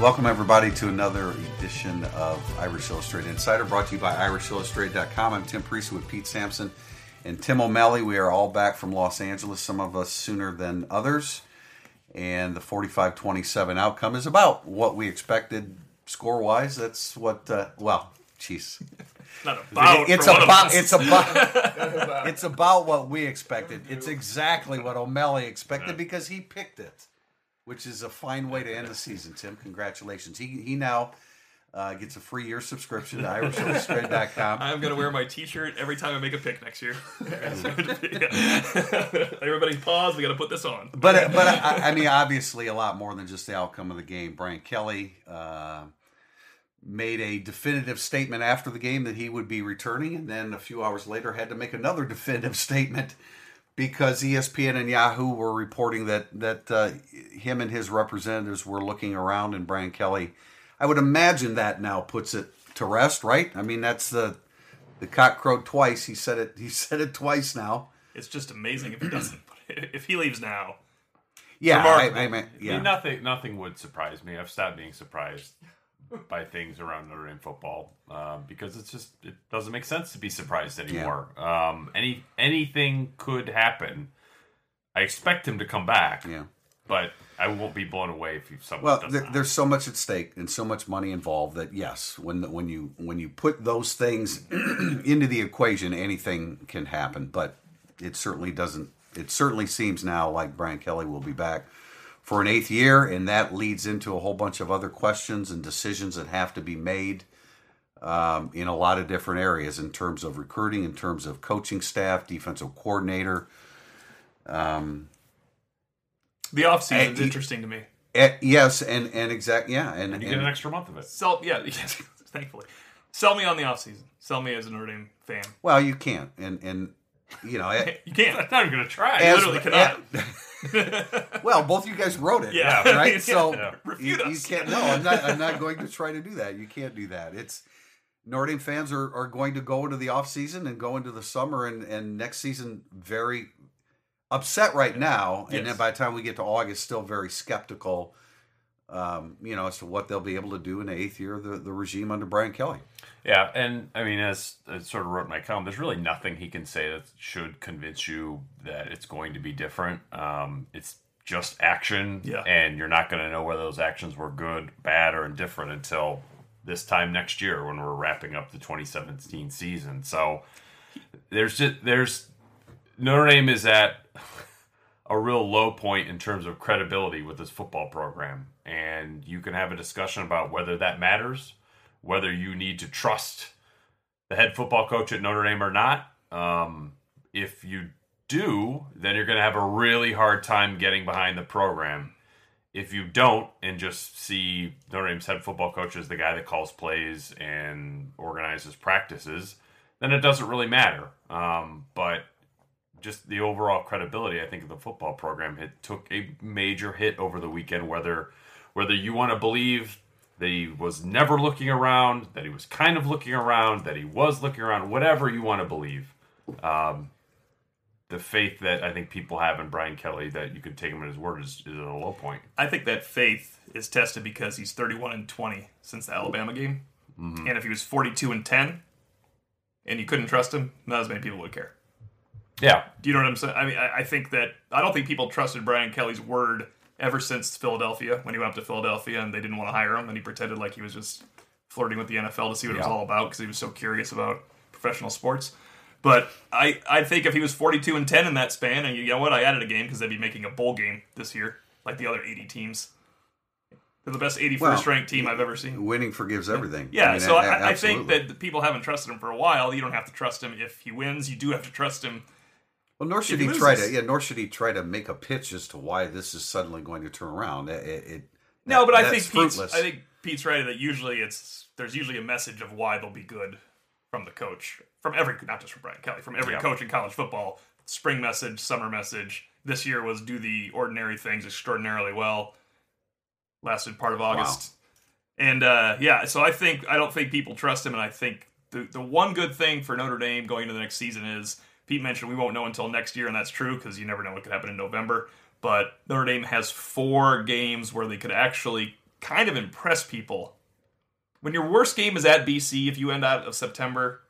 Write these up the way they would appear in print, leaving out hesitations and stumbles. Welcome, everybody, to another edition of Irish Illustrated Insider, brought to you by IrishIllustrated.com. I'm Tim Priest with Pete Sampson and Tim O'Malley. We are all back from Los Angeles, some of us sooner than others. And the 45-27 outcome is about what we expected score-wise. That's what, It's about what we expected. It's exactly what O'Malley expected because he picked it. Which is a fine way to end the season, Tim. Congratulations. He now gets a free year subscription to IrishIllustrated.com. I'm going to wear my T-shirt every time I make a pick next year. Everybody pause. We got to put this on. But I mean, obviously, a lot more than just the outcome of the game. Brian Kelly made a definitive statement after the game that he would be returning, and then a few hours later had to make another definitive statement because ESPN and Yahoo were reporting that him and his representatives were looking around, and Brian Kelly, I would imagine that now puts it to rest, right? I mean, that's the cock crowed twice. He said it twice now. It's just amazing if he doesn't. If he leaves now, yeah, I mean, nothing would surprise me. I've stopped being surprised by things around Notre Dame football because it doesn't make sense to be surprised anymore. Yeah. Anything could happen. I expect him to come back, but I won't be blown away if someone does that. There's so much at stake and so much money involved that yes, when you put those things into the equation, anything can happen. But it certainly doesn't. It certainly seems now like Brian Kelly will be back for an eighth year, and that leads into a whole bunch of other questions and decisions that have to be made in a lot of different areas in terms of recruiting, in terms of coaching staff, defensive coordinator. The offseason is interesting to me. And you get an extra month of it. Thankfully. Sell me on the offseason. Sell me as a Notre Dame fan. Well, you can't, and you know you can't. I'm not even going to try. You literally cannot. Well, both you guys wrote it, right? So you can't. No, I'm not going to try to do that. You can't do that. It's Notre Dame fans are going to go into the off season and go into the summer and next season very upset right now, and then by the time we get to August, still very skeptical, as to what they'll be able to do in the eighth year of the regime under Brian Kelly. Yeah, and I mean, as I sort of wrote in my column, there's really nothing he can say that should convince you that it's going to be different. It's just action, and you're not going to know whether those actions were good, bad, or indifferent until this time next year when we're wrapping up the 2017 season. So Notre Dame is at a real low point in terms of credibility with this football program, and you can have a discussion about whether that matters, whether you need to trust the head football coach at Notre Dame or not. If you do, then you're going to have a really hard time getting behind the program. If you don't and just see Notre Dame's head football coach as the guy that calls plays and organizes practices, then it doesn't really matter. But just the overall credibility, I think, of the football program, it took a major hit over the weekend, whether you want to believe that he was never looking around, that he was kind of looking around, that he was looking around, whatever you want to believe. The faith that I think people have in Brian Kelly that you could take him at his word is at a low point. I think that faith is tested because he's 31-20 since the Alabama game. Mm-hmm. And if he was 42-10 and you couldn't trust him, not as many people would care. Yeah. Do you know what I'm saying? I mean, I think that I don't think people trusted Brian Kelly's word ever since Philadelphia, when he went up to Philadelphia and they didn't want to hire him, and he pretended like he was just flirting with the NFL to see what it was all about because he was so curious about professional sports. But I think if he was 42-10 in that span, and you know what, I added a game because they'd be making a bowl game this year, like the other 80 teams, They're the best 81st ranked team I've ever seen. Winning forgives everything. Yeah, I mean, so I think that people haven't trusted him for a while. You don't have to trust him if he wins. You do have to trust him. Well, nor should he try to make a pitch as to why this is suddenly going to turn around. I think Pete's right that usually there's usually a message of why they'll be good from the coach, not just from Brian Kelly, from every coach in college football. Spring message, summer message. This year was do the ordinary things extraordinarily well. Lasted part of August. Wow. And, so I don't think people trust him, and I think the one good thing for Notre Dame going into the next season is, Pete mentioned we won't know until next year, and that's true, because you never know what could happen in November, but Notre Dame has 4 games where they could actually kind of impress people. When your worst game is at BC, if you end out of September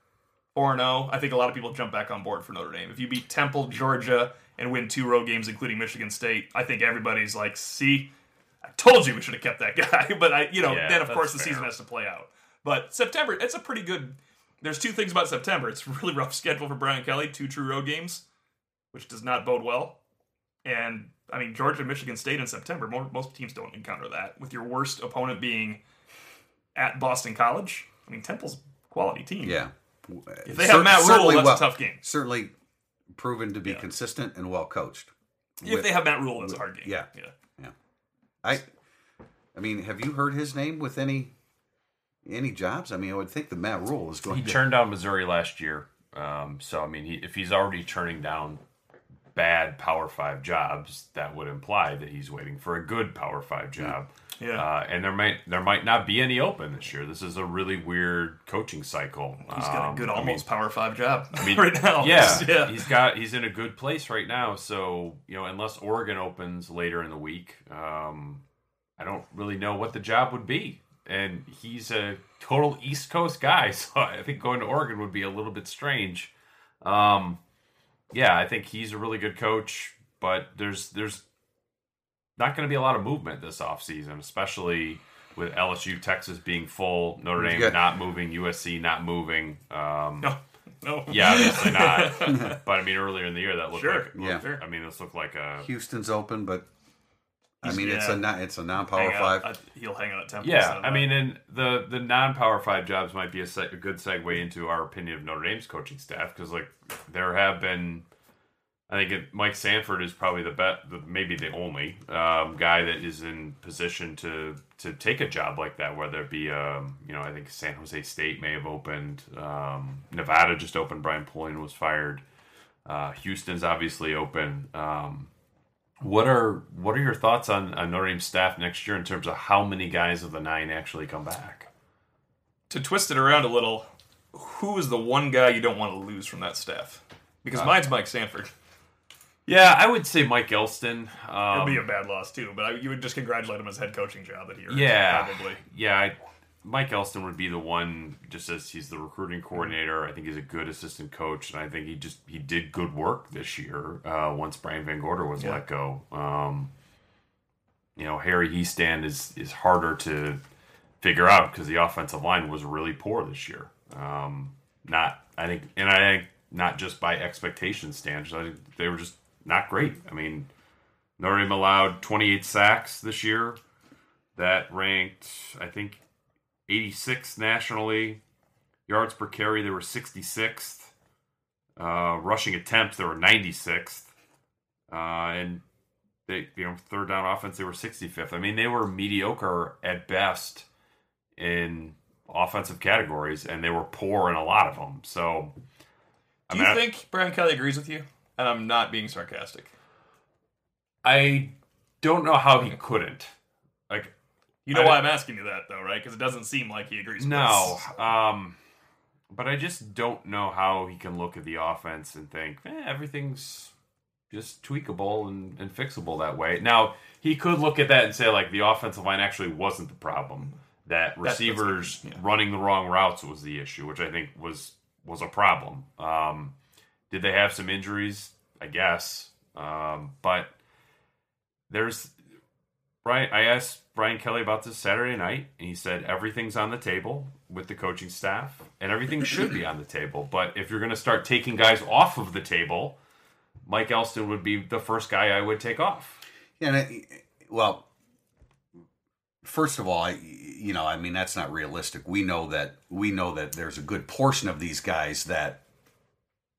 4-0, I think a lot of people jump back on board for Notre Dame. If you beat Temple, Georgia, and win 2 road games, including Michigan State, I think everybody's like, see, I told you we should have kept that guy, but then of course the season has to play out. But September, it's a pretty good. There's 2 things about September. It's a really rough schedule for Brian Kelly, 2 true road games, which does not bode well. And I mean, Georgia and Michigan State in September, most teams don't encounter that. With your worst opponent being at Boston College, I mean, Temple's a quality team. Yeah, if they have Matt Rhule, that's a tough game. Certainly proven to be consistent and well coached. If they have Matt Rhule, that's a hard game. Yeah. I mean, have you heard his name with any jobs? I mean, I would think the Matt Rhule is going to... He turned down Missouri last year. So, I mean, if he's already turning down bad Power 5 jobs, that would imply that he's waiting for a good Power 5 job. Yeah. And there might not be any open this year. This is a really weird coaching cycle. He's got a good Power 5 job right now. Yeah. He's in a good place right now. So, unless Oregon opens later in the week... I don't really know what the job would be. And he's a total East Coast guy, so I think going to Oregon would be a little bit strange. I think he's a really good coach, but there's not going to be a lot of movement this offseason, especially with LSU, Texas being full, Notre Dame not moving, USC not moving. No. Yeah, obviously not. But, I mean, earlier in the year, that looked this looked like a... Houston's open, but... it's a non-Power 5. He'll hang out at Temple. Yeah, I mean, and the non-Power 5 jobs might be a good segue into our opinion of Notre Dame's coaching staff, because, there have been... I think Mike Sanford is probably the best, maybe the only guy that is in position to take a job like that, whether it be, I think San Jose State may have opened. Nevada just opened. Brian Pullian was fired. Houston's obviously open. What are your thoughts on Notre Dame's staff next year in terms of how many guys of the 9 actually come back? To twist it around a little, who is the one guy you don't want to lose from that staff? Because mine's Mike Sanford. Yeah, I would say Mike Elston. It would be a bad loss too, but you would just congratulate him on his head coaching job that he earned. Yeah, probably. Yeah, Mike Elston would be the one, just as he's the recruiting coordinator. I think he's a good assistant coach, and I think he did good work this year once Brian Van Gorder was let go. Harry Hiestand is harder to figure out because the offensive line was really poor this year. I think not just by expectation standards. I think they were just not great. I mean, Notre Dame allowed 28 sacks this year. That ranked, I think, 86 nationally. Yards per carry, they were 66th. Rushing attempts, they were 96th. And they, third down offense, they were 65th. I mean, they were mediocre at best in offensive categories, and they were poor in a lot of them. So, do you think Brian Kelly agrees with you? And I'm not being sarcastic. I don't know how he couldn't. You know why I'm asking you that, though, right? Because it doesn't seem like he agrees with us. No, but I just don't know how he can look at the offense and think, everything's just tweakable and fixable that way. Now, he could look at that and say, the offensive line actually wasn't the problem. That receivers running the wrong routes was the issue, which I think was a problem. Did they have some injuries? I guess. But there's... Right, I asked Brian Kelly about this Saturday night, and he said everything's on the table with the coaching staff, and everything should be on the table. But if you're going to start taking guys off of the table, Mike Elston would be the first guy I would take off. Yeah, first of all, I mean, that's not realistic. We know that there's a good portion of these guys that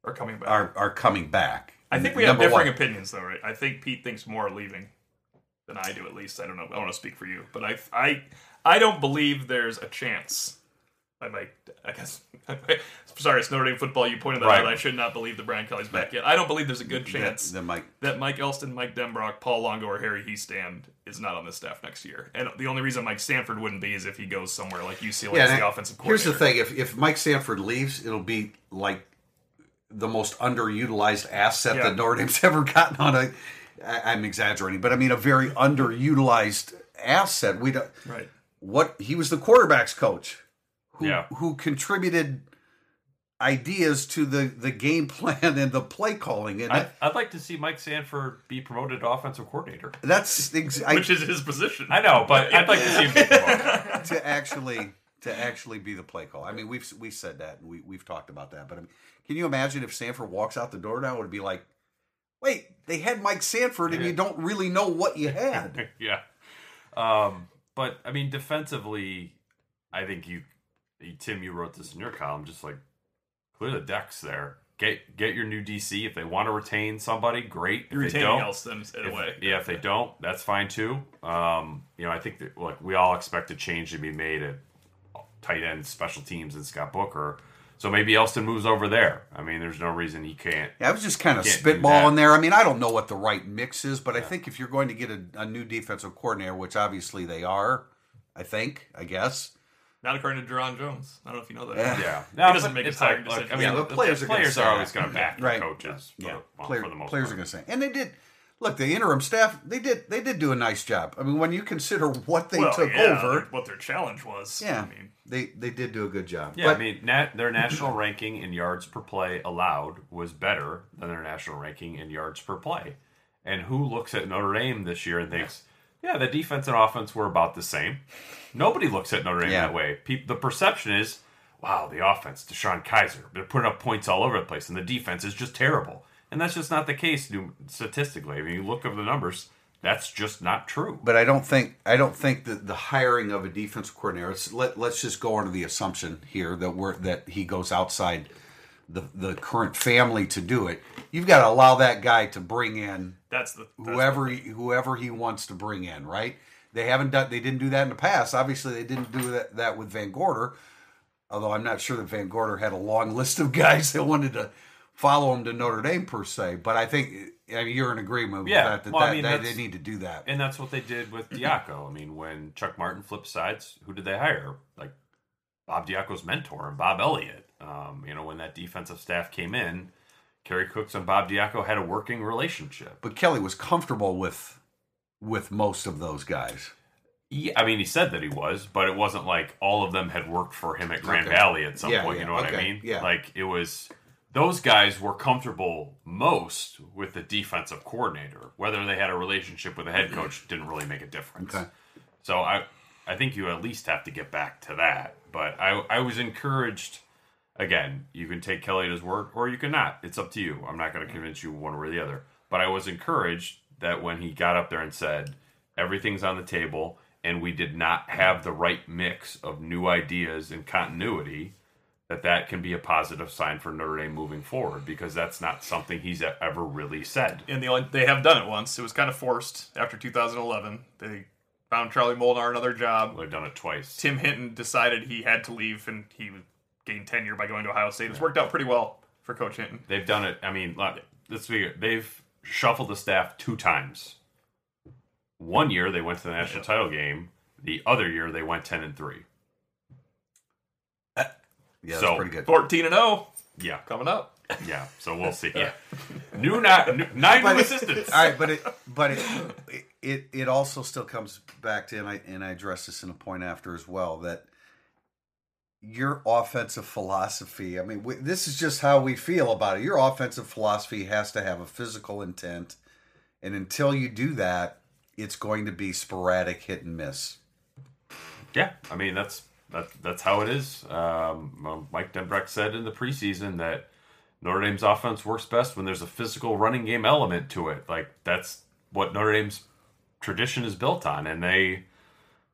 are coming back. Are coming back. I think we have differing opinions, though, right? I think Pete thinks more are leaving than I do, at least. I don't know. I don't want to speak for you, but I don't believe there's a chance. Sorry, it's Notre Dame football. You pointed that out. I should not believe that Brian Kelly's back yet. I don't believe there's a good chance that Mike Elston, Mike Denbrock, Paul Longo, or Harry Hiestand is not on this staff next year. And the only reason Mike Sanford wouldn't be is if he goes somewhere like UCLA as the offensive coordinator. Here's the thing. If Mike Sanford leaves, it'll be like the most underutilized asset that Notre Dame's ever gotten on a... I'm exaggerating, but I mean a very underutilized asset. He was the quarterback's coach. Who contributed ideas to the game plan and the play calling. And I'd like to see Mike Sanford be promoted to offensive coordinator. Which is his position. I know, but I'd like to see him be promoted. to actually be the play caller. I mean, we said that, and we've talked about that. But I mean, can you imagine if Sanford walks out the door now? It would be like, wait, they had Mike Sanford, and you don't really know what you had. But, I mean, defensively, I think Tim, you wrote this in your column, just like clear the decks there. Get your new DC. If they want to retain somebody, great. If retaining Elston in a way. Yeah, if they don't, that's fine too. I think that we all expect a change to be made at tight end, special teams, and Scott Booker. So maybe Elston moves over there. I mean, there's no reason he can't. Yeah, I was just kind of spitballing there. I mean, I don't know what the right mix is, but I think if you're going to get a new defensive coordinator, which obviously they are, I guess. Not according to Jerron Jones. I don't know if you know that. Yeah. No, he doesn't make his hiring decision. I mean, the players are always going to back the coaches. Yeah. For the most players part. Are going to say. And they did. Look, the interim staff, they did do a nice job. I mean, when you consider what they took over. What their challenge was. Yeah. I mean, they did do a good job. Yeah, but, I mean, their national ranking in yards per play allowed was better than their national ranking in yards per play. And who looks at Notre Dame this year and thinks, the defense and offense were about the same. Nobody looks at Notre Dame that way. The perception is, wow, the offense, DeShone Kizer, they're putting up points all over the place, and the defense is just terrible. And that's just not the case statistically. I mean, you look over the numbers, that's just not true. But I don't think that the hiring of a defensive coordinator, let's just go under the assumption here that he goes outside the current family to do it. You've got to allow that guy to bring in whoever he wants to bring in, right? They didn't do that in the past. Obviously, they didn't do that with Van Gorder. Although I'm not sure that Van Gorder had a long list of guys that wanted to follow him to Notre Dame per se. But I think you're in agreement with that. They need to do that, and that's what they did with Diaco. I mean, when Chuck Martin flipped sides, who did they hire? Like Bob Diaco's mentor and Bob Elliott. When that defensive staff came in, Kerry Cooks and Bob Diaco had a working relationship. But Kelly was comfortable with most of those guys. Yeah, I mean, he said that he was, but it wasn't like all of them had worked for him at Grand Valley at some point. Yeah, you know what I mean? Yeah. Like, it was, those guys were comfortable most with the defensive coordinator. Whether they had a relationship with the head coach didn't really make a difference. Okay. So I think you at least have to get back to that. But I was encouraged, again, you can take Kelly at his word or you can not. It's up to you. I'm not going to convince you one way or the other. But I was encouraged that when he got up there and said, everything's on the table, and we did not have the right mix of new ideas and continuity, that can be a positive sign for Notre Dame moving forward, because that's not something he's ever really said. And they have done it once. It was kind of forced after 2011. They found Charlie Molnar another job. They've done it twice. Tim Hinton decided he had to leave, and he gained tenure by going to Ohio State. It's worked out pretty well for Coach Hinton. They've done it. I mean, let's figure, they've shuffled the staff 2 times. One year they went to the national title game. The other year they went 10-3. Yeah, that's pretty good. 14-0. Yeah, coming up. Yeah, so we'll see. Yeah, nine new assistants. All right, but it also still comes back to, and I addressed this in a point after as well, that your offensive philosophy. I mean, this is just how we feel about it. Your offensive philosophy has to have a physical intent, and until you do that, it's going to be sporadic hit and miss. Yeah, I mean, that's how it is. Mike Denbrock said in the preseason that Notre Dame's offense works best when there's a physical running game element to it. Like, that's what Notre Dame's tradition is built on, and they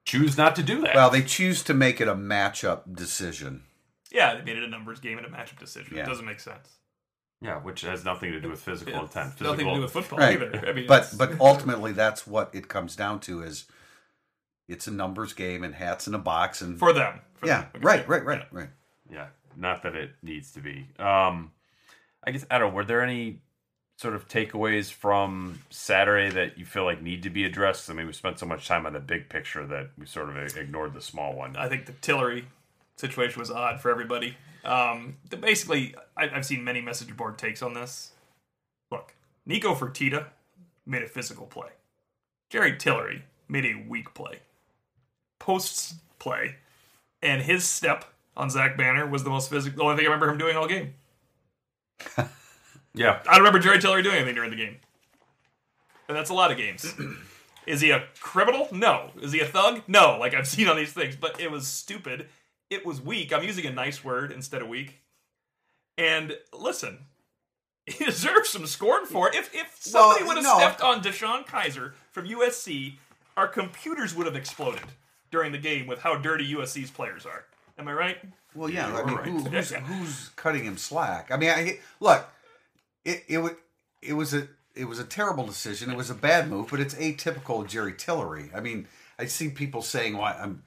choose not to do that. Well, they choose to make it a matchup decision. Yeah, they made it a numbers game and a matchup decision. Yeah. It doesn't make sense. Yeah, which has nothing to do with physical intent. Physical. Nothing to do with football either. I mean, but ultimately, that's what it comes down to is it's a numbers game and hats in a box. And for them. For them. Right. Yeah, not that it needs to be. I guess, I don't know, were there any sort of takeaways from Saturday that you feel like need to be addressed? I mean, we spent so much time on the big picture that we sort of ignored the small one. I think the Tillery situation was odd for everybody. Basically, I've seen many message board takes on this. Look, Nico Fertitta made a physical play. Jerry Tillery made a weak play. Posts play. And his step on Zach Banner was the most physical, the only thing I remember him doing all game. Yeah. I don't remember Jerry Tillery doing anything during the game. And that's a lot of games. Is he a criminal? No. Is he a thug? No. Like I've seen all these things, but it was stupid. It was weak. I'm using a nice word instead of weak. And listen, he deserves some scorn for it. If somebody would have stepped on DeShone Kizer from USC, our computers would have exploded during the game with how dirty USC's players are. Am I right? Well, yeah. I mean, right. Who's cutting him slack? I mean, It was a terrible decision. It was a bad move, but it's atypical of Jerry Tillery. I mean, I see people saying, "Well,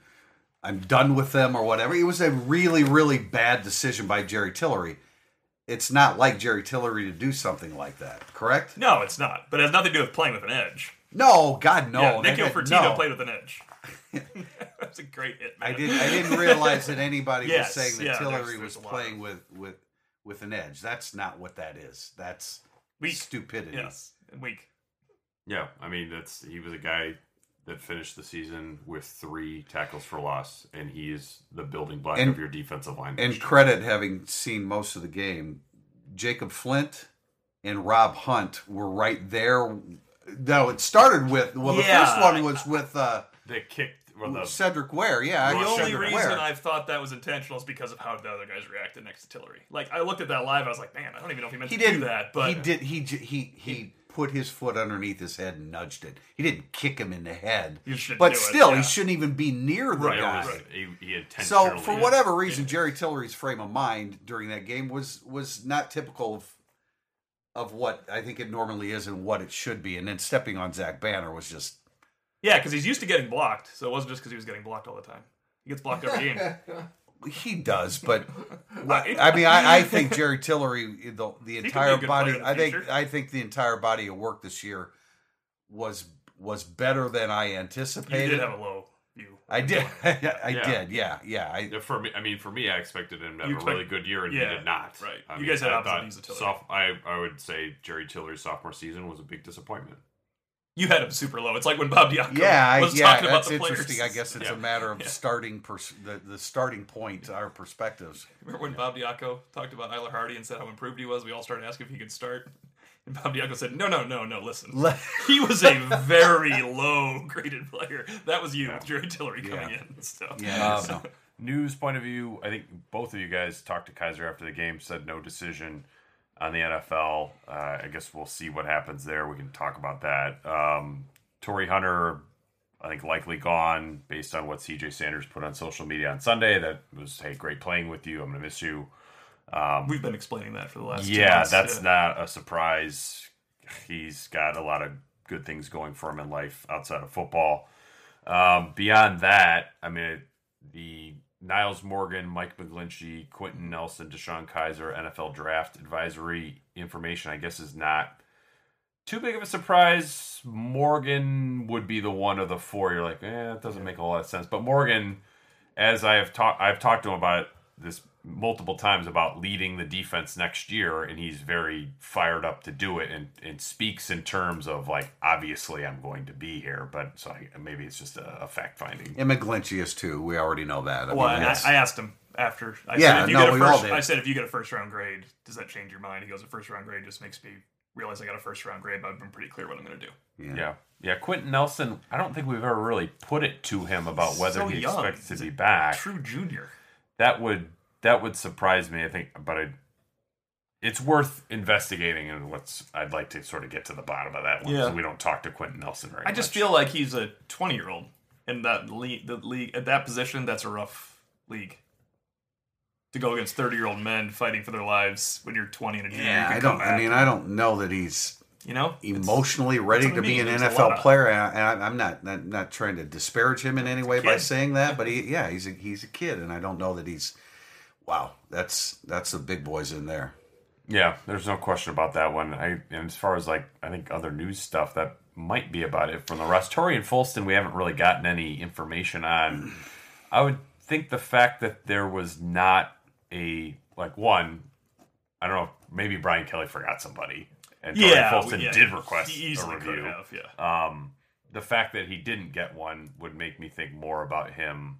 I'm done with them" or whatever. It was a really, really bad decision by Jerry Tillery. It's not like Jerry Tillery to do something like that, correct? No, it's not. But it has nothing to do with playing with an edge. No, God, no. Yeah, Nico Fertitta played with an edge. That's a great hit, man. I didn't realize that anybody was saying that Tillery was playing with an edge. That's not what that is. That's weak. Stupidity. Yes, and weak. Yeah, I mean, he was a guy that finished the season with 3 tackles for loss, and he is the building block of your defensive line. And credit, having seen most of the game, Jacob Flint and Rob Hunt were right there. No, it started with, the first one was with... the kick. Cedric Ware, yeah. The only reason I've thought that was intentional is because of how the other guys reacted next to Tillery. Like, I looked at that live, I was like, man, I don't even know if he meant to do that. But he put his foot underneath his head and nudged it. He didn't kick him in the head. He shouldn't even be near the guy. Right. He intentionally. So, for whatever reason, Jerry Tillery's frame of mind during that game was not typical of what I think it normally is and what it should be. And then stepping on Zach Banner was just... Yeah, because he's used to getting blocked, so it wasn't just because he was getting blocked all the time. He gets blocked every game. He does, but I mean, I think Jerry Tillery, the entire body. I think the entire body of work this year was better than I anticipated. You did have a low view. I did. For me, I expected him to have a really good year, and he did not. Right. You guys had options to Tillery. I would say Jerry Tillery's sophomore season was a big disappointment. You had him super low. It's like when Bob Diaco was talking about the players. Interesting. I guess it's a matter of starting the starting point, our perspectives. Remember when Bob Diaco talked about Eiler Hardy and said how improved he was? We all started asking if he could start. And Bob Diaco said, no, listen. He was a very low-graded player. That was you, Jerry Tillery, coming in. So. Yeah. News point of view, I think both of you guys talked to Kizer after the game, said no decision on the NFL. I guess we'll see what happens there. We can talk about that. Torrey Hunter, I think, likely gone based on what CJ Sanders put on social media on Sunday. That was, hey, great playing with you. I'm going to miss you. We've been explaining that for the last 2 months. That's not a surprise. He's got a lot of good things going for him in life outside of football. Beyond that, I mean, the Niles Morgan, Mike McGlinchey, Quentin Nelson, DeShone Kizer, NFL draft advisory information, I guess, is not too big of a surprise. Morgan would be the one of the 4. You're like, that doesn't make a lot of sense. But Morgan, as I've talked to him about this multiple times about leading the defense next year, and he's very fired up to do it and speaks in terms of, like, obviously I'm going to be here, but so maybe it's just a fact-finding. And McGlinchey is too. We already know that. I asked him after. I said, if you get a first-round grade, does that change your mind? He goes, a first-round grade just makes me realize I got a first-round grade, but I've been pretty clear what I'm going to do. Yeah, Quentin Nelson, I don't think we've ever really put it to him about whether expects to be back. True junior. That would surprise me, I think, but it's worth investigating, and I'd like to sort of get to the bottom of that one, so we don't talk to Quentin Nelson right now. I just feel like he's a 20-year-old in that league, at that position, that's a rough league. To go against 30-year-old men fighting for their lives when you're 20 and a junior. Yeah, I don't know that he's emotionally ready to be an NFL player. And I'm not trying to disparage him in any way by saying that, but he's a kid, and I don't know that he's. Wow, that's the big boys in there. Yeah, there's no question about that one. And as far as I think other news stuff, that might be about it from the rest. Torrey and Folston, we haven't really gotten any information on. I would think the fact that there was not I don't know, maybe Brian Kelly forgot somebody, and Torrey Folston did request a review. The fact that he didn't get one would make me think more about him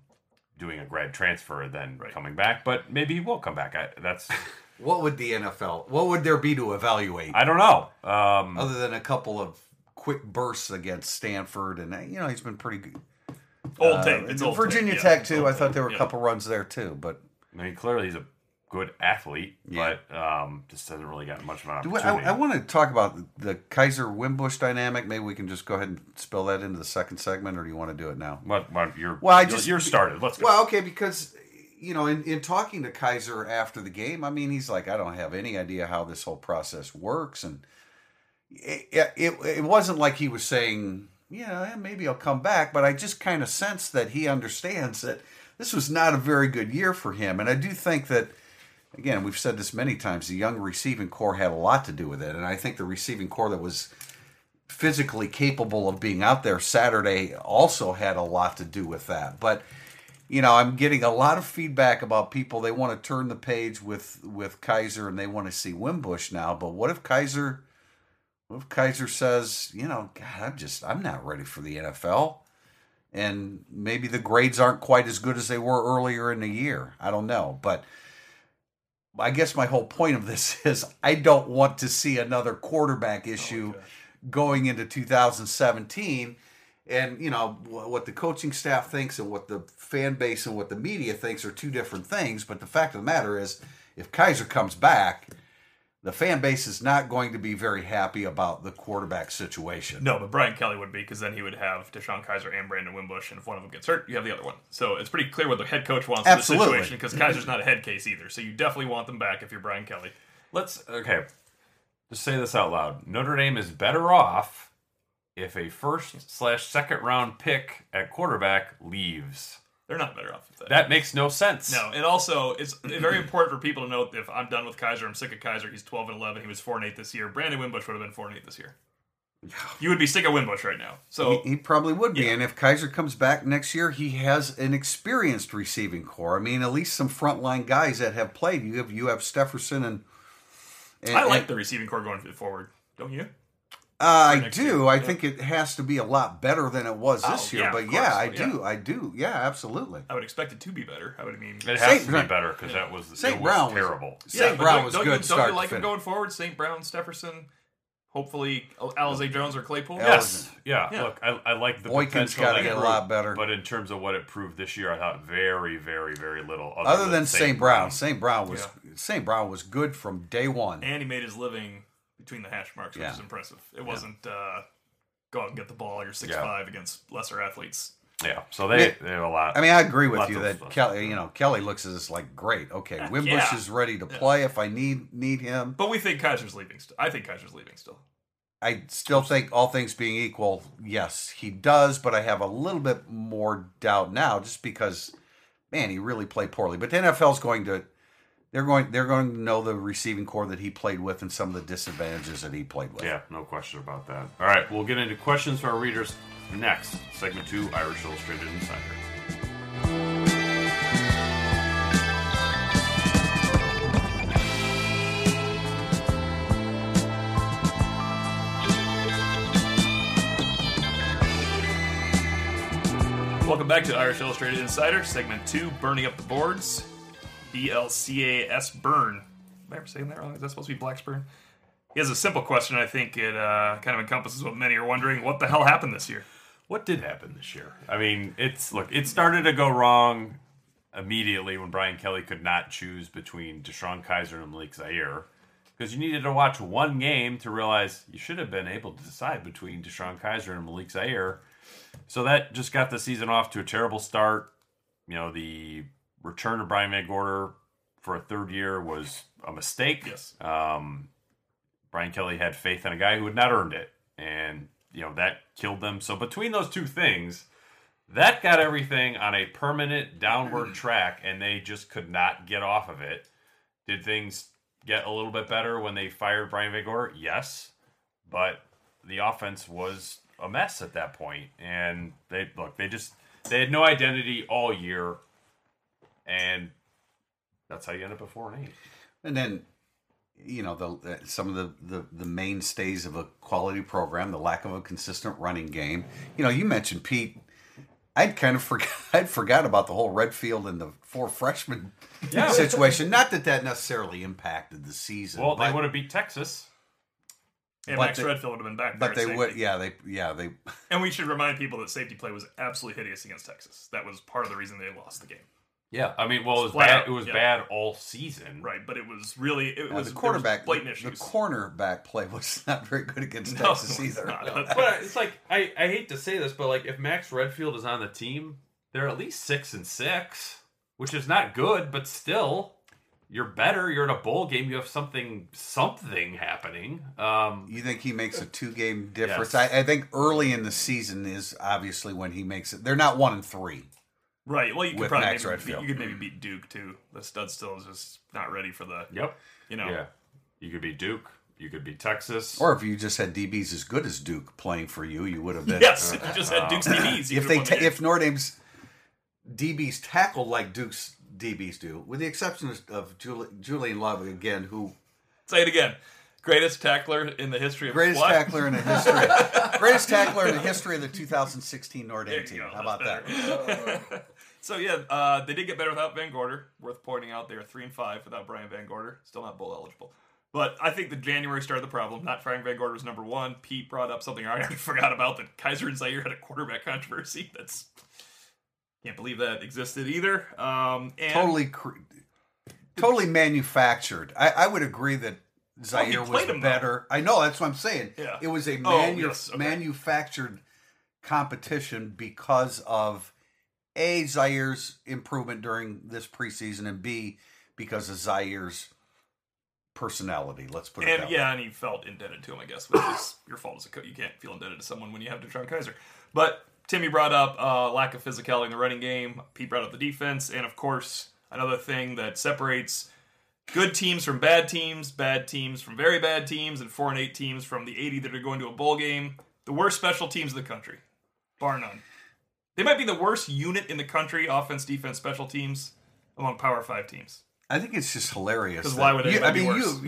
doing a grad transfer than coming back, but maybe he will come back. What would the NFL? What would there be to evaluate? I don't know. Other than a couple of quick bursts against Stanford, and he's been pretty good. Old Tech. It's old Virginia Tech, too. I thought there were a couple runs there, too. But clearly he's a good athlete, but just hasn't really gotten much of an opportunity. I want to talk about the Kizer-Wimbush dynamic. Maybe we can just go ahead and spill that into the second segment, or do you want to do it now? You're started. Let's go. Well, okay, because, in talking to Kizer after the game, he's like, I don't have any idea how this whole process works. And it wasn't like he was saying... Yeah, maybe I'll come back, but I just kind of sense that he understands that this was not a very good year for him. And I do think that, again, we've said this many times, the young receiving corps had a lot to do with it. And I think the receiving corps that was physically capable of being out there Saturday also had a lot to do with that. But, I'm getting a lot of feedback about people. They want to turn the page with Kizer, and they want to see Wimbush now. But what if Kizer... says, God, I'm not ready for the NFL. And maybe the grades aren't quite as good as they were earlier in the year. I don't know. But I guess my whole point of this is I don't want to see another quarterback issue going into 2017. And, what the coaching staff thinks and what the fan base and what the media thinks are two different things. But the fact of the matter is, if Kizer comes back... the fan base is not going to be very happy about the quarterback situation. No, but Brian Kelly would be, because then he would have DeShone Kizer and Brandon Wimbush, and if one of them gets hurt, you have the other one. So it's pretty clear what the head coach wants in this situation, because Kaiser's not a head case either. So you definitely want them back if you're Brian Kelly. Just say this out loud. Notre Dame is better off if a first/second round pick at quarterback leaves. They're not better off with that. That makes no sense. No, and also, it's very important for people to note, if I'm done with Kizer, I'm sick of Kizer, he's 12-11, he was 4-8 this year. Brandon Wimbush would have been 4-8 this year. You would be sick of Wimbush right now. So he probably would be, and if Kizer comes back next year, he has an experienced receiving corps. At least some frontline guys that have played. You have Stefferson and I like the receiving corps going forward, don't you? I do. Year. I think it has to be a lot better than it was this year. I do. Yeah, absolutely. I would expect it to be better. It has to be better, because that was St. Brown terrible. St. Brown was good. Don't you like him going forward? St. Brown, Stefferson, hopefully Alize Jones or Claypool. Yes. Yeah. Look, I like the Boykin's potential. Boykin's got to get a lot better. But in terms of what it proved this year, I thought very, very, very little. Other than St. Brown, St. Brown was good from day one, and he made his living between the hash marks, which is impressive. It wasn't go out and get the ball, you're 6'5 against lesser athletes. Yeah, so they have a lot. I agree with you that Kelly looks at us like, great, okay, Wimbush is ready to play if I need him. But we think Kaiser's leaving still. I think Kaiser's leaving still. I still think, all things being equal, yes, he does, but I have a little bit more doubt now, just because, man, he really played poorly. But the NFL's going to... They're going to know the receiving corps that he played with and some of the disadvantages that he played with. Yeah, no question about that. All right, we'll get into questions for our readers next. Segment 2, Irish Illustrated Insider. Welcome back to Irish Illustrated Insider, Segment 2, Burning Up the Boards. B-L-C-A-S Burn. Am I ever saying that wrong? Is that supposed to be Blacksburn? He has a simple question. I think it kind of encompasses what many are wondering. What the hell happened this year? What did happen this year? It started to go wrong immediately when Brian Kelly could not choose between DeShone Kizer and Malik Zaire, because you needed to watch one game to realize you should have been able to decide between DeShone Kizer and Malik Zaire. So that just got the season off to a terrible start. You know, the return of Brian Van Gorder for a third year was a mistake. Yes. Brian Kelly had faith in a guy who had not earned it, and you know that killed them. So between those two things, that got everything on a permanent downward track, and they just could not get off of it. Did things get a little bit better when they fired Brian Van Gorder? Yes, but the offense was a mess at that point, and they had no identity all year, and that's how you end up at 4-8. And then, you know, some of the mainstays of a quality program, the lack of a consistent running game. You know, you mentioned Pete. I'd forgot about the whole Redfield and the four freshmen situation. Not that necessarily impacted the season. Well, they would have beat Texas. And Max Redfield would have been back. But they would, they. And we should remind people that safety play was absolutely hideous against Texas. That was part of the reason they lost the game. Yeah, I mean, well, it was bad. It was bad all season, right? But it was the quarterback. Blatant issues. The cornerback play was not very good against Texas either. But it's like I hate to say this, but like if Max Redfield is on the team, they're at least 6-6, which is not good, but still. You're better. You're in a bowl game. You have something happening. You think he makes a 2-game difference? Yes. I think early in the season is obviously when he makes it. They're not 1-3, right? Well, you could probably maybe beat Duke too. The stud still is just not ready for the. Yep. You know. Yeah. You could beat Duke. You could be Texas. Or if you just had DBs as good as Duke playing for you, you would have been. Yes, if you just had Duke's DBs. You if Notre Dame's DBs tackle like Duke's DBs do, with the exception of Julian Love again, who... Say it again. Greatest tackler in the history of... Greatest tackler in the history of the 2016 Notre Dame team. How about that? So, they did get better without Van Gorder. Worth pointing out, they are 3-5 without Brian Van Gorder. Still not bowl eligible. But I think the January started the problem. Not firing Van Gorder was number one. Pete brought up something I already forgot about, that Kizer and Zaire had a quarterback controversy. That's... Can't believe that existed either. Totally manufactured. I would agree that Zaire was better. Though. I know, that's what I'm saying. Yeah. It was a manufactured competition because of A, Zaire's improvement during this preseason, and B, because of Zaire's personality. Let's put it that way. Yeah, and he felt indebted to him, I guess, which is your fault as a coach. You can't feel indebted to someone when you have DeShone Kizer. But... Timmy brought up lack of physicality in the running game. Pete brought up the defense. And, of course, another thing that separates good teams from bad teams from very bad teams, and 4-8 teams from the 80 that are going to a bowl game, the worst special teams in the country, bar none. They might be the worst unit in the country, offense, defense, special teams, among Power 5 teams. I think it's just hilarious. Because why would it be worse?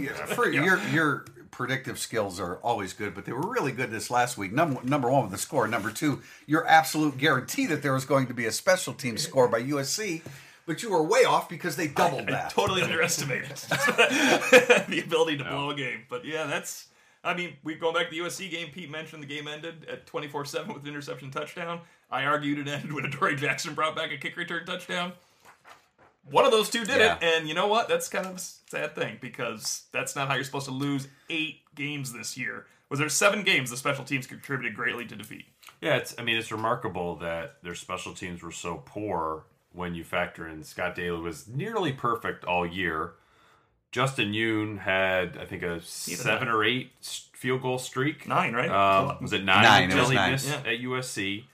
Your predictive skills are always good, but they were really good this last week. Number one with the score. Number two, your absolute guarantee that there was going to be a special team score by USC, but you were way off because they doubled that. I totally underestimated the ability to blow a game. But yeah, that's... I mean, we've gone back to the USC game. Pete mentioned the game ended at 24-7 with an interception touchdown. I argued it ended when Adoree Jackson brought back a kick return touchdown. One of those two did it, and you know what? That's kind of a sad thing, because that's not how you're supposed to lose 8 games this year. Was there 7 games the special teams contributed greatly to defeat? Yeah, it's remarkable that their special teams were so poor when you factor in Scott Daly was nearly perfect all year. Justin Yoon had, I think, a 7 or 8 field goal streak. 9, right? Was it 9? 9, until he missed at USC.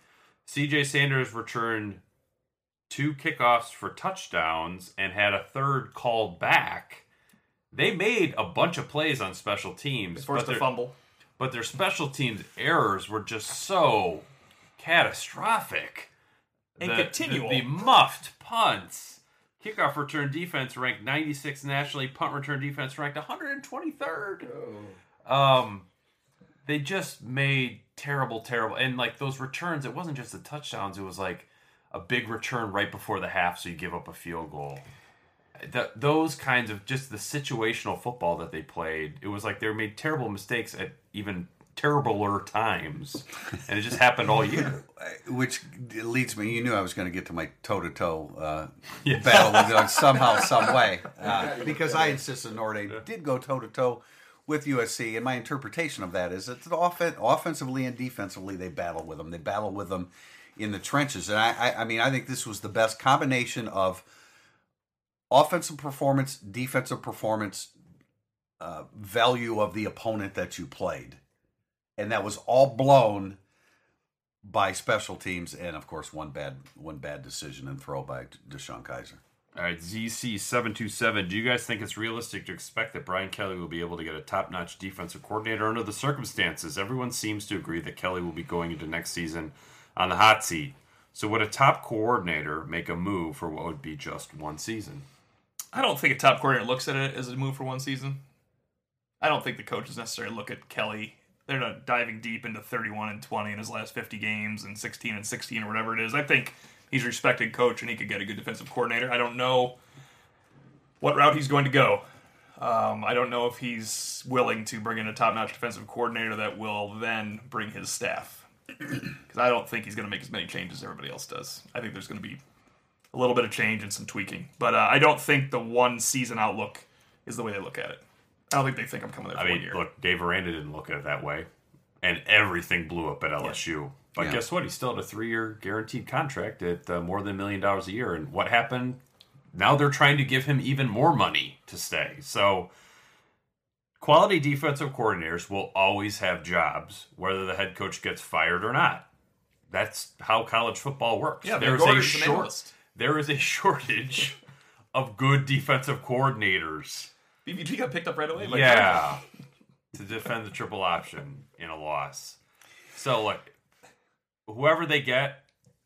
C.J. Sanders returned 2 kickoffs for touchdowns and had a third called back. They made a bunch of plays on special teams. They forced a fumble. But their special teams errors were just so catastrophic. And continual. The muffed punts. Kickoff return defense ranked 96th nationally. Punt return defense ranked 123rd. Oh. They just made terrible. And like those returns, it wasn't just the touchdowns. It was like a big return right before the half, so you give up a field goal. Those kinds of just the situational football that they played, it was like they made terrible mistakes at even terribler times, and it just happened all year. Which leads me, you knew I was going to get to my toe-to-toe battle with them somehow, some way, because I insist that Notre Dame did go toe-to-toe with USC, and my interpretation of that is it's offensively and defensively they battle with them. They battle with them in the trenches. And I mean, I think this was the best combination of offensive performance, defensive performance, value of the opponent that you played. And that was all blown by special teams and, of course, one bad decision and throw by DeShone Kizer. All right, ZC727, do you guys think it's realistic to expect that Brian Kelly will be able to get a top-notch defensive coordinator under the circumstances? Everyone seems to agree that Kelly will be going into next season on the hot seat. So would a top coordinator make a move for what would be just one season? I don't think a top coordinator looks at it as a move for one season. I don't think the coaches necessarily look at Kelly. They're not diving deep into 31-20 in his last 50 games and 16-16 or whatever it is. I think he's a respected coach, and he could get a good defensive coordinator. I don't know what route he's going to go. I don't know if he's willing to bring in a top-notch defensive coordinator that will then bring his staff. Because I don't think he's going to make as many changes as everybody else does. I think there's going to be a little bit of change and some tweaking. But I don't think the one-season outlook is the way they look at it. I don't think they think I'm coming there for 1 year. Look, Dave Aranda didn't look at it that way. And everything blew up at LSU. Yeah. But guess what? He still had a 3-year guaranteed contract at more than $1 million a year. And what happened? Now they're trying to give him even more money to stay. So quality defensive coordinators will always have jobs, whether the head coach gets fired or not. That's how college football works. Yeah, there is a shortage of good defensive coordinators. BVG got picked up right away. To defend the triple option in a loss. So, look, whoever they get,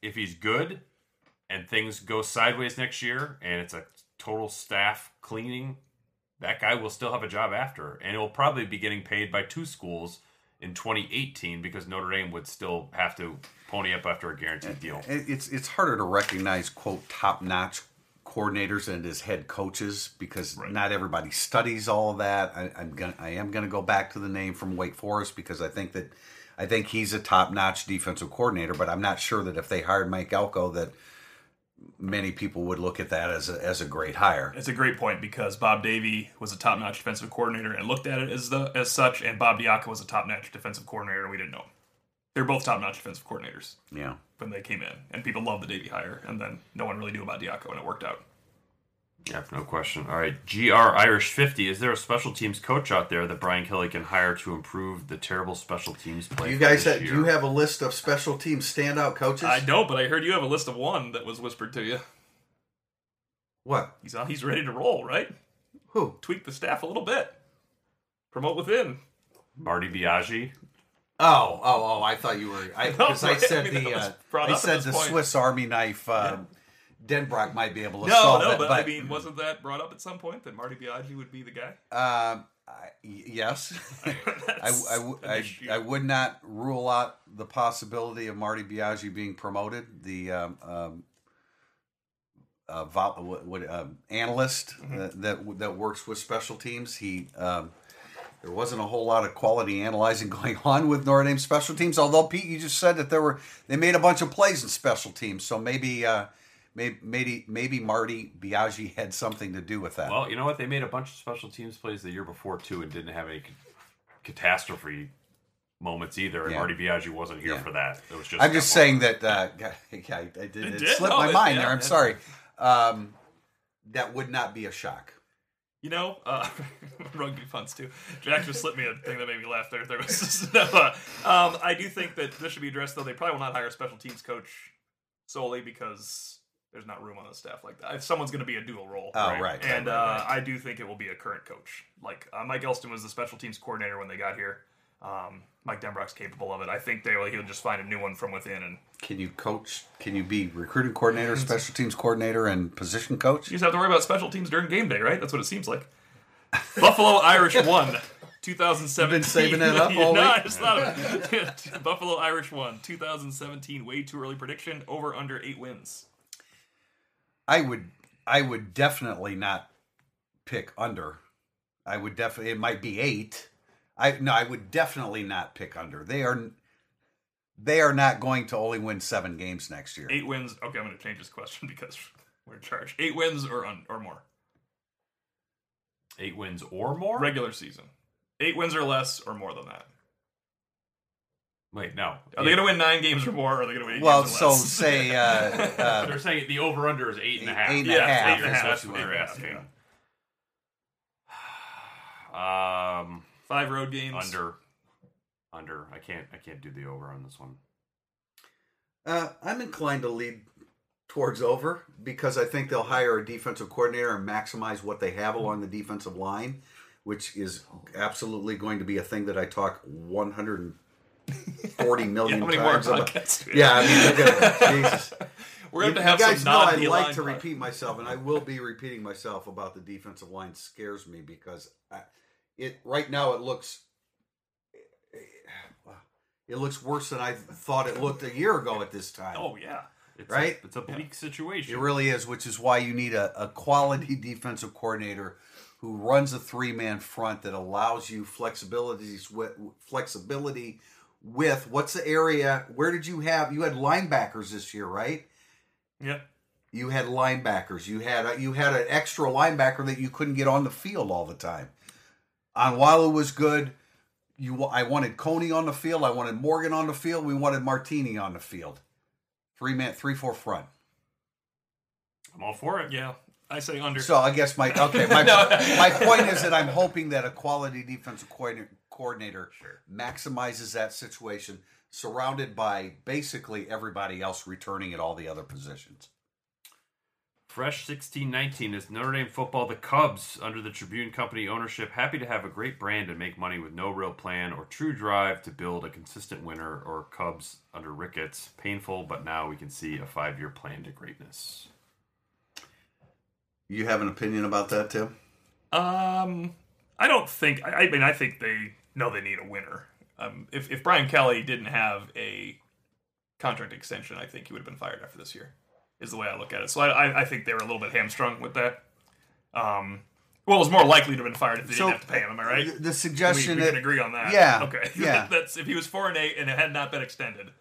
if he's good and things go sideways next year and it's a total staff cleaning, that guy will still have a job after. And he'll probably be getting paid by two schools in 2018 because Notre Dame would still have to pony up after a guaranteed deal. It's harder to recognize, quote, top-notch coordinators and as head coaches because not everybody studies all of that. I am gonna go back to the name from Wake Forest because I think he's a top-notch defensive coordinator, but I'm not sure that if they hired Mike Elko that many people would look at that as a great hire. It's a great point because Bob Davie was a top-notch defensive coordinator and looked at it as such, and Bob Diaco was a top-notch defensive coordinator, and we didn't know him. They're both top-notch defensive coordinators. Yeah, when they came in, and people loved the Davie hire, and then no one really knew about Diaco, and it worked out. Yeah, no question. All right, GR Irish 50. Is there a special teams coach out there that Brian Kelly can hire to improve the terrible special teams play? Do you have a list of special teams standout coaches? I don't, but I heard you have a list of one that was whispered to you. What? He's ready to roll, right? Who? Tweak the staff a little bit. Promote within. Marty Biaggi. Oh! I thought you were I said the Swiss Army knife. Denbrock might be able to solve it. But I mean, wasn't that brought up at some point that Marty Biaggi would be the guy? Yes. I would not rule out the possibility of Marty Biaggi being promoted. The analyst that works with special teams, he. There wasn't a whole lot of quality analyzing going on with Notre Dame special teams. Although Pete, you just said that they made a bunch of plays in special teams, so maybe Marty Biaggi had something to do with that. Well, you know what? They made a bunch of special teams plays the year before too, and didn't have any catastrophe moments either. And Marty Biaggi wasn't here for that. It was just. I'm just saying that. It slipped my mind there. I'm sorry. That would not be a shock. You know, rugby puns too. Jack just slipped me a thing that made me laugh there. There was just I do think that this should be addressed, though. They probably will not hire a special teams coach solely because there's not room on the staff like that. If someone's going to be a dual role. I do think it will be a current coach. Like, Mike Elston was the special teams coordinator when they got here. Mike Denbrock's capable of it. I think he'll just find a new one from within. And can you be recruiting coordinator, special teams coordinator, and position coach? You just have to worry about special teams during game day, right? That's what it seems like. Buffalo Irish 1, 2017. You've been saving that up all week? No, I just thought of it. Buffalo Irish 1, 2017, way too early prediction, over under 8 wins. I would definitely not pick under. It might be 8. I would definitely not pick under. They are not going to only win 7 games next year. 8 wins. Okay, I'm going to change this question because we're in charge. 8 wins or more. 8 wins or more? Regular season. 8 wins or less, or more than that? Wait, no. Are they going to win 9 games or more, or are they going to win 8 games or less? Well, so say... they're saying the over-under is 8.5. 8.5. Yeah, 8.5. That's what they're asking. Yeah. 5 road games. Under. I can't do the over on this one. I'm inclined to lead towards over because I think they'll hire a defensive coordinator and maximize what they have along the defensive line, which is absolutely going to be a thing that I talk 140 million times about. Yeah, I mean, Jesus. We're going to have some non-D-line. You guys know I like to repeat myself, and I will be repeating myself about the defensive line scares me because right now it looks... It looks worse than I thought it looked a year ago at this time. Oh, yeah. It's a bleak situation. It really is, which is why you need a quality defensive coordinator who runs a three-man front that allows you flexibility with what's the area. Where did you have? You had linebackers this year, right? Yep. You had linebackers. You had an extra linebacker that you couldn't get on the field all the time. Onwalu was good. I wanted Coney on the field. I wanted Morgan on the field. We wanted Martini on the field. 3-4 front. I'm all for it. Yeah, I say under. So I guess my point is that I'm hoping that a quality defensive coordinator maximizes that situation, surrounded by basically everybody else returning at all the other positions. Fresh 16-19 is Notre Dame football. The Cubs, under the Tribune Company ownership, happy to have a great brand and make money with no real plan or true drive to build a consistent winner, or Cubs under Ricketts. Painful, but now we can see a 5-year plan to greatness. You have an opinion about that, Tim? I don't think... I think they know they need a winner. If Brian Kelly didn't have a contract extension, I think he would have been fired after this year. Is the way I look at it. So I think they were a little bit hamstrung with that. Well, it was more likely to have been fired if they didn't have to pay him, am I right? The suggestion we can agree on that. Yeah. Okay. Yeah. That's, if he was 4-8 and it had not been extended,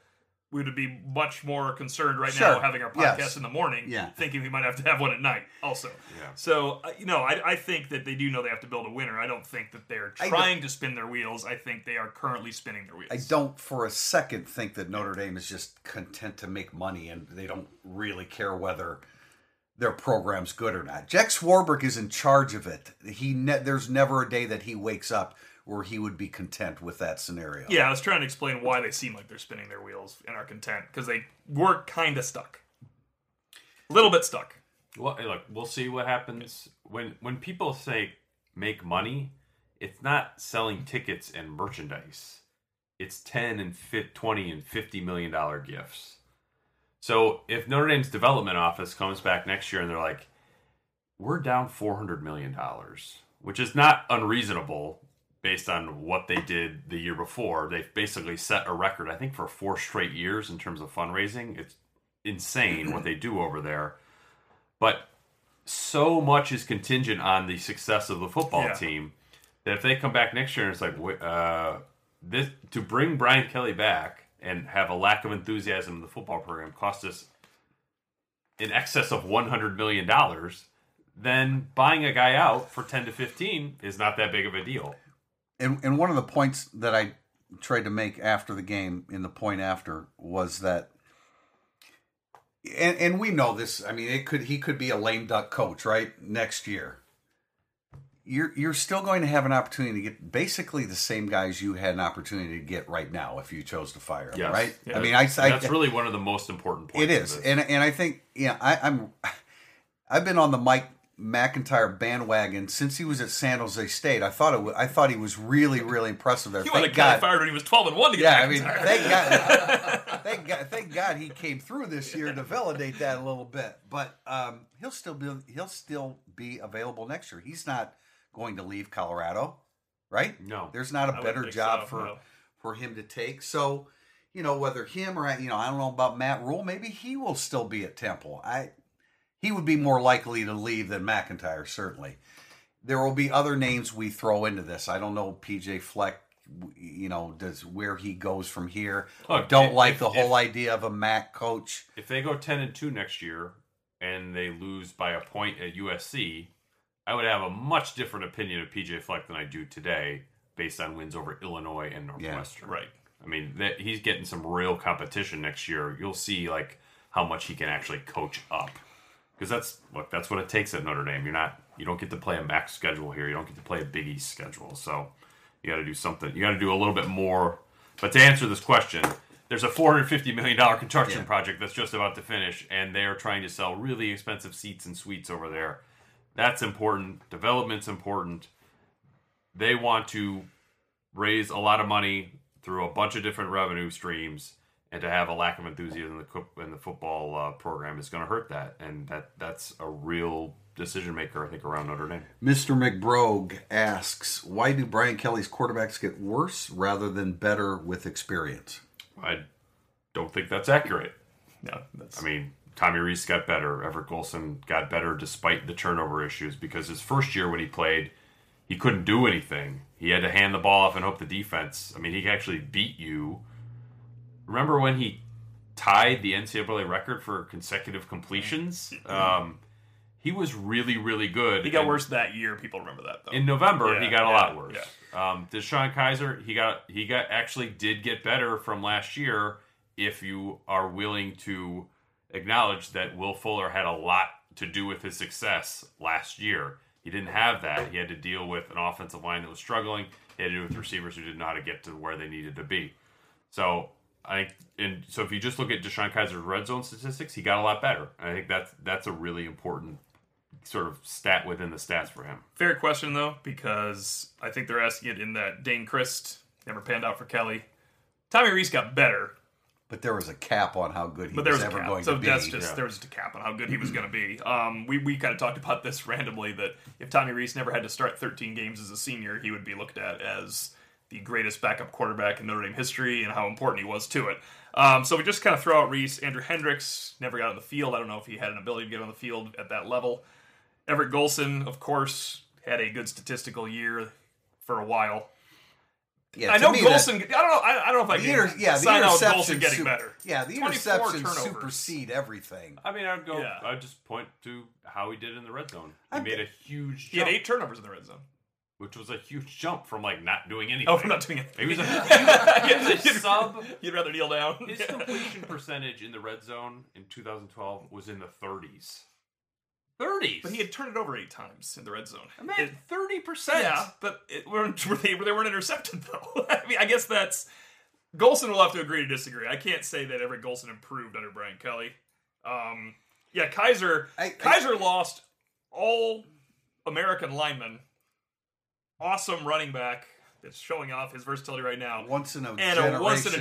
we would be much more concerned now having our podcast in the morning, thinking we might have to have one at night also. Yeah. So, I think that they do know they have to build a winner. I don't think that they're trying to spin their wheels. I think they are currently spinning their wheels. I don't for a second think that Notre Dame is just content to make money and they don't really care whether their program's good or not. Jack Swarbrick is in charge of it. There's never a day that he wakes up where he would be content with that scenario. Yeah, I was trying to explain why they seem like they're spinning their wheels and are content, because they were kind of stuck. A little bit stuck. Well, look, we'll see what happens. When people say make money, it's not selling tickets and merchandise. It's $10 and $20 and $50 million gifts. So if Notre Dame's development office comes back next year and they're like, we're down $400 million, which is not unreasonable, based on what they did the year before. They've basically set a record, I think, for 4 straight years in terms of fundraising. It's insane what they do over there. But so much is contingent on the success of the football team that if they come back next year and it's like, to bring Brian Kelly back and have a lack of enthusiasm in the football program cost us in excess of $100 million, then buying a guy out for 10 to 15 is not that big of a deal. And one of the points that I tried to make after the game in the point after was that, and we know this, I mean, he could be a lame duck coach, right? Next year. You're still going to have an opportunity to get basically the same guys you had an opportunity to get right now if you chose to fire them, right? Yeah. I mean, that's really one of the most important points. It is. And I think, I've been on the Mike McIntyre bandwagon since he was at San Jose State. I thought he was really, really impressive there. He would have got fired when he was 12-1 to get McIntyre. I mean, thank God he came through this year to validate that a little bit. But he'll still be available next year. He's not going to leave Colorado, right? No, there's not a better job for him to take. So whether him or I don't know about Matt Rhule. Maybe he will still be at Temple. He would be more likely to leave than McIntyre, certainly. There will be other names we throw into this. I don't know, P.J. Fleck, does where he goes from here. Look, I don't like the whole idea of a Mac coach. If they go 10-2 next year and they lose by a point at USC, I would have a much different opinion of P.J. Fleck than I do today based on wins over Illinois and Northwestern. Yeah, right. I mean, that, he's getting some real competition next year. You'll see like how much he can actually coach up, because that's what it takes at Notre Dame. You don't get to play a MAC schedule here. You don't get to play a Big East schedule. So you got to do something. You got to do a little bit more. But to answer this question, there's a $450 million construction project that's just about to finish, and they're trying to sell really expensive seats and suites over there. That's important. Development's important. They want to raise a lot of money through a bunch of different revenue streams, and to have a lack of enthusiasm in the football program is going to hurt that. And that's a real decision maker, I think, around Notre Dame. Mr. McBrogue asks, why do Brian Kelly's quarterbacks get worse rather than better with experience? I don't think that's accurate. No, that's... I mean, Tommy Reese got better. Everett Golson got better despite the turnover issues, because his first year when he played, he couldn't do anything. He had to hand the ball off and hope the defense. I mean, he actually beat you. Remember when he tied the NCAA record for consecutive completions? He was really, really good. He got worse that year. People remember that, though. In November, he got a lot worse. Yeah. DeShone Kizer, he actually did get better from last year, if you are willing to acknowledge that Will Fuller had a lot to do with his success last year. He didn't have that. He had to deal with an offensive line that was struggling. He had to deal with receivers who didn't know how to get to where they needed to be. So if you just look at DeShone Kizer's red zone statistics, he got a lot better. And I think that's a really important sort of stat within the stats for him. Fair question, though, because I think they're asking it in that Dane Crist never panned out for Kelly. Tommy Reese got better. But there was a cap on how good he was ever going to be. There was just a cap on how good he was going to be. We kind of talked about this randomly, that if Tommy Reese never had to start 13 games as a senior, he would be looked at as the greatest backup quarterback in Notre Dame history, and how important he was to it. So we just kind of throw out Reese. Andrew Hendricks never got on the field. I don't know if he had an ability to get on the field at that level. Everett Golson, of course, had a good statistical year for a while. Yeah, I know Golson. I don't know if I can sign out Golson getting better. Yeah, the interceptions supersede everything. I mean, I'd just point to how he did in the red zone. He made a huge jump. He had 8 turnovers in the red zone, which was a huge jump from like not doing anything. Oh, from not doing anything. He was you'd rather kneel down. His completion percentage in the red zone in 2012 was in the 30s. 30s, but he had turned it over 8 times in the red zone. I mean, 30%. Yeah, but they weren't intercepted though. I mean, I guess that's Golson will have to agree to disagree. I can't say that Everett Golson improved under Brian Kelly. Kizer lost all American linemen, awesome running back that's showing off his versatility right now. Once in a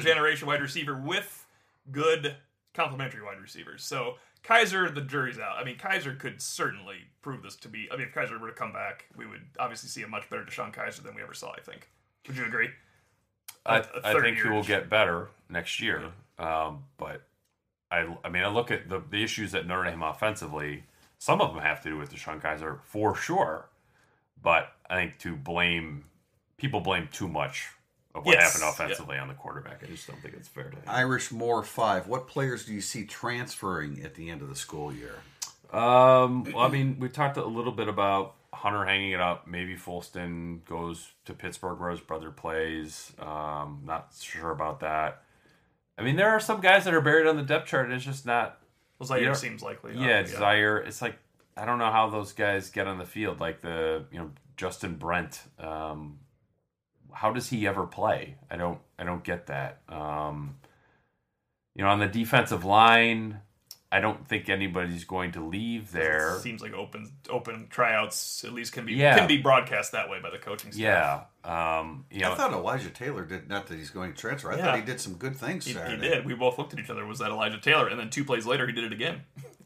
generation wide receiver with good complementary wide receivers. So. Kizer, the jury's out. I mean, Kizer could certainly prove this to be... I mean, if Kizer were to come back, we would obviously see a much better DeShone Kizer than we ever saw, I think. Would you agree? I think he will get better next year. Yeah. But I look at the issues at Notre Dame offensively. Some of them have to do with DeShone Kizer, for sure. But I think people blame too much of what happened offensively on the quarterback. I just don't think it's fair to... Irish Moore 5, what players do you see transferring at the end of the school year? We talked a little bit about Hunter hanging it up. Maybe Folston goes to Pittsburgh where his brother plays. Not sure about that. I mean, there are some guys that are buried on the depth chart, and it's just not... Well, Zaire seems likely. Yeah, Zaire. It's like, I don't know how those guys get on the field. Like Justin Brent... how does he ever play? I don't get that. On the defensive line, I don't think anybody's going to leave there. It seems like open tryouts at least can be broadcast that way by the coaching staff. Yeah. I thought Elijah Taylor did, not that he's going to transfer. I thought he did some good things Saturday. He did. We both looked at each other. Was that Elijah Taylor? And then 2 plays later, he did it again.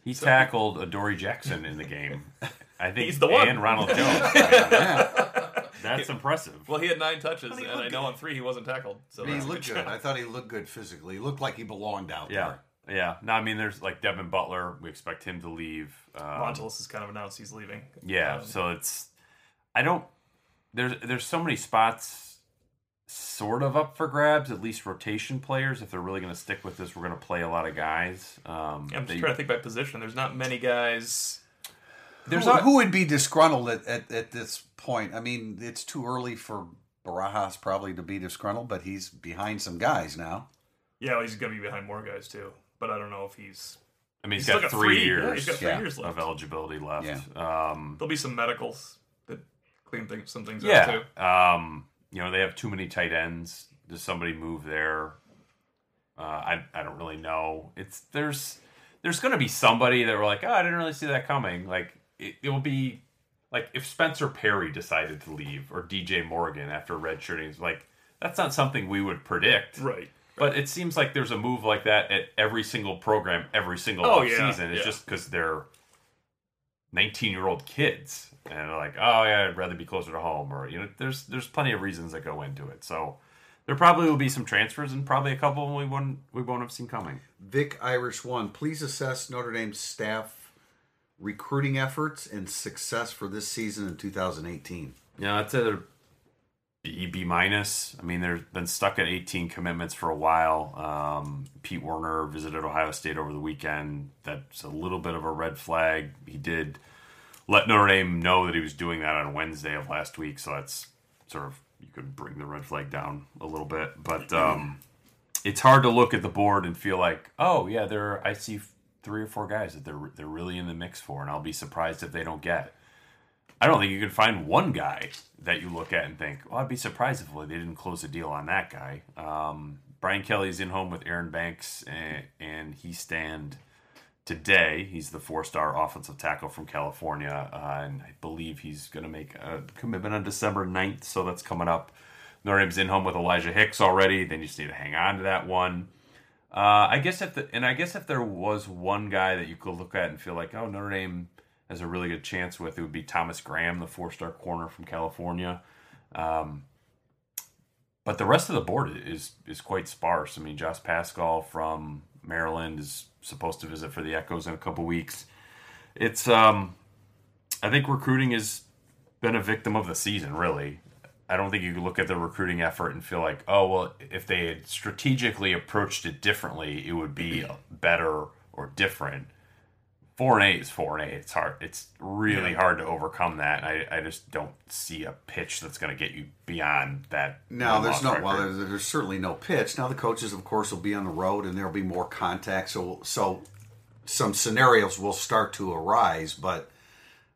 He tackled Adoree Jackson in the game. I think he's the one. And Ronald Jones. That's impressive. Well, he had 9 touches, and I know on 3 he wasn't tackled. So he looked good. I thought he looked good physically. He looked like he belonged out there. Yeah. No, I mean, there's like Devin Butler. We expect him to leave. Montelis has kind of announced he's leaving. Yeah, so it's... There's so many spots sort of up for grabs, at least rotation players. If they're really going to stick with this, we're going to play a lot of guys. I'm just trying to think by position. There's not many guys... Who would be disgruntled at this point? I mean, it's too early for Barajas probably to be disgruntled, but he's behind some guys now. Yeah, well, he's going to be behind more guys too. But I don't know if he's... I mean, he's got 3 years, yeah, he's got 3 years left of eligibility left. Yeah. There'll be some medicals that clean some things out too. You know, they have too many tight ends. Does somebody move there? I don't really know. There's going to be somebody that we're like, oh, I didn't really see that coming. Like, it will be... Like, if Spencer Perry decided to leave, or DJ Morgan after redshirting, like, that's not something we would predict. Right. But it seems like there's a move like that at every single program, every single offseason. It's just because they're 19-year-old kids. And they're like, oh, yeah, I'd rather be closer to home. Or, you know, there's plenty of reasons that go into it. So there probably will be some transfers, and probably a couple we won't have seen coming. Vic Irish 1, please assess Notre Dame's staff recruiting efforts and success for this season in 2018. Yeah, I'd say they're B-. I mean, they've been stuck at 18 commitments for a while. Pete Werner visited Ohio State over the weekend. That's a little bit of a red flag. He did let Notre Dame know that he was doing that on Wednesday of last week, so that's sort of, you could bring the red flag down a little bit. But it's hard to look at the board and feel like, oh, yeah, I see 3 or 4 guys that they're really in the mix for, and I'll be surprised if they don't get it. I don't think you can find one guy that you look at and think, well, I'd be surprised if they didn't close a deal on that guy. Brian Kelly's in home with Aaron Banks and Hiestand today. He's the 4-star offensive tackle from California, and I believe he's going to make a commitment on December 9th, so that's coming up. Notre Dame's in home with Elijah Hicks already. Then you just need to hang on to that one. I guess if there was one guy that you could look at and feel like, oh, Notre Dame has a really good chance with, it would be Thomas Graham, the 4-star corner from California. But the rest of the board is quite sparse. I mean, Josh Pascal from Maryland is supposed to visit for the Echoes in a couple weeks. It's I think recruiting has been a victim of the season, really. I don't think you could look at the recruiting effort and feel like, oh, well, if they had strategically approached it differently, it would be better or different. 4-8 is 4-8. It's hard. It's really hard to overcome that. I just don't see a pitch that's going to get you beyond that. No, there's no. Record. Well, there's certainly no pitch. Now the coaches, of course, will be on the road, and there'll be more contact. So some scenarios will start to arise. But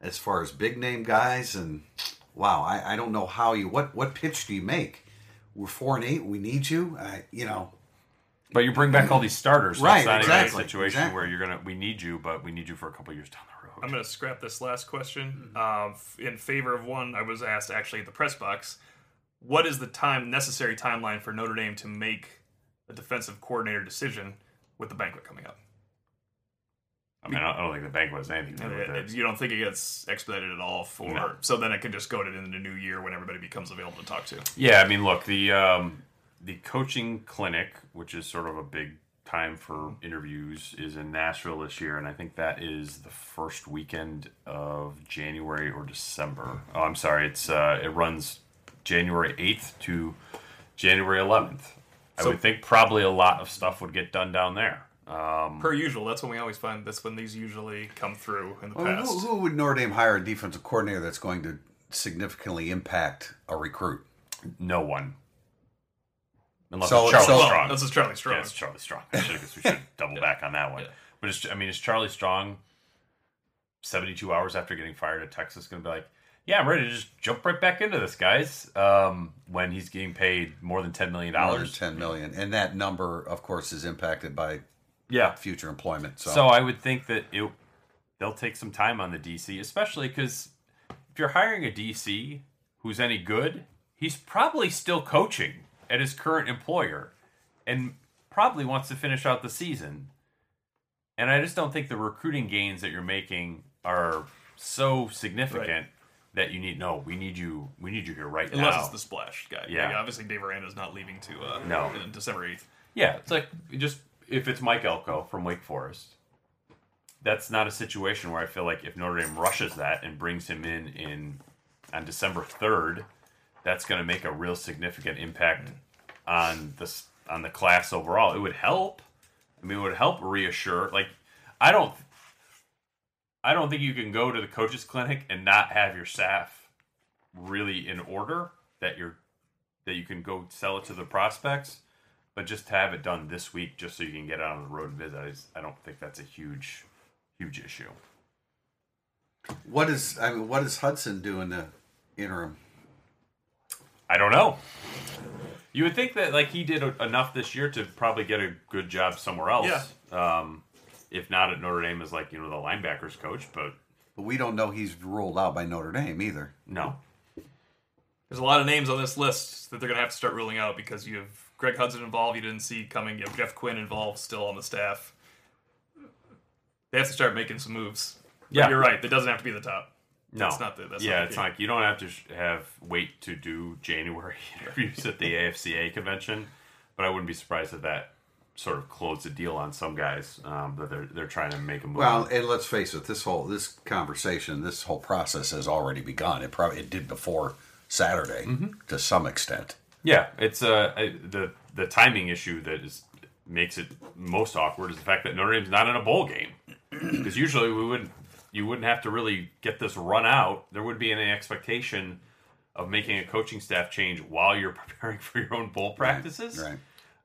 as far as big name guys and. Wow, I don't know how you... What pitch do you make? We're 4-8. We need you. You know, but you bring back all these starters. So right, it's not a situation where you're gonna. We need you, but we need you for a couple years down the road. I'm gonna scrap this last question in favor of one I was asked actually at the press box. What is the necessary timeline for Notre Dame to make a defensive coordinator decision with the banquet coming up? I mean, I don't think the bank was anything. You don't think it gets expedited at all for... No. So then it can just go to the new year when everybody becomes available to talk to. Yeah, I mean, look, the coaching clinic, which is sort of a big time for interviews, is in Nashville this year, and I think that is the first weekend of January or December. Oh, I'm sorry. It runs January 8th to January 11th. I would think probably a lot of stuff would get done down there. Per usual, that's when we always find. That's when these usually come through in the past. Who would Notre Dame hire a defensive coordinator that's going to significantly impact a recruit? No one. Unless it's Charlie Strong. This is Charlie Strong. Yeah, it's Charlie Strong. I guess we should double back on that one. Yeah. But is Charlie Strong 72 hours after getting fired at Texas going to be like, yeah, I'm ready to just jump right back into this, guys, when he's getting paid more than $10 million? More than $10 million. And that number, of course, is impacted by... Yeah, future employment. So I would think that they'll take some time on the DC, especially because if you're hiring a DC who's any good, he's probably still coaching at his current employer and probably wants to finish out the season. And I just don't think the recruiting gains that you're making are so significant that you need. No, we need you here right now. Unless it's the splash guy. Yeah, like, obviously Dave Aranda's not leaving to December 8th. Yeah, it's like just. If it's Mike Elko from Wake Forest, that's not a situation where I feel like if Notre Dame rushes that and brings him in on December 3rd, that's going to make a real significant impact on the class overall. It would help. I mean, it would help reassure. Like, I don't think you can go to the coaches clinic and not have your staff really in order, that you're that you can go sell it to the prospects, but just to have it done this week just so you can get out on the road and visit, I don't think that's a huge issue. What is Hudson do in the interim? I don't know. You would think that he did enough this year to probably get a good job somewhere else. Yeah. If not at Notre Dame as the linebackers coach, but we don't know he's ruled out by Notre Dame either. No. There's a lot of names on this list that they're going to have to start ruling out because you have Greg Hudson involved, you didn't see coming. You have Jeff Quinn involved, still on the staff. They have to start making some moves. But yeah, you're right. It doesn't have to be the top. No, it's not. You don't have to wait to do January interviews at the AFCA convention. But I wouldn't be surprised if that sort of closed the deal on some guys that they're trying to make a move. Well, and let's face it, this whole process has already begun. It did before Saturday to some extent. Yeah, it's the timing issue that makes it most awkward is the fact that Notre Dame's not in a bowl game, because usually you wouldn't have to really get this run out. There would be an expectation of making a coaching staff change while you're preparing for your own bowl practices.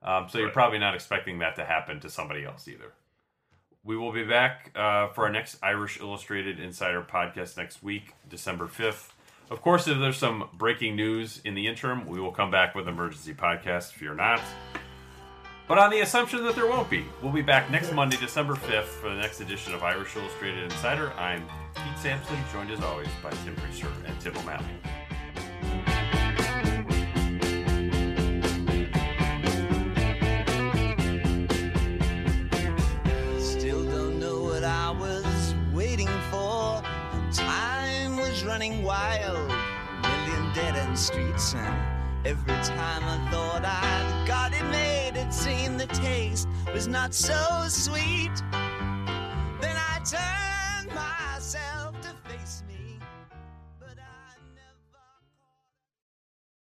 Right. You're probably not expecting that to happen to somebody else either. We will be back for our next Irish Illustrated Insider podcast next week, December 5th. Of course, if there's some breaking news in the interim, we will come back with an emergency podcast, fear not. But on the assumption that there won't be, we'll be back next Monday, December 5th, for the next edition of Irish Illustrated Insider. I'm Pete Sampson, joined as always by Tim Priester and Tim O'Malley. Still don't know what I was waiting for, and time was running wild. A million dead-end streets, and every time I thought I'd got it made, it seemed the taste was not so sweet. Then I turned myself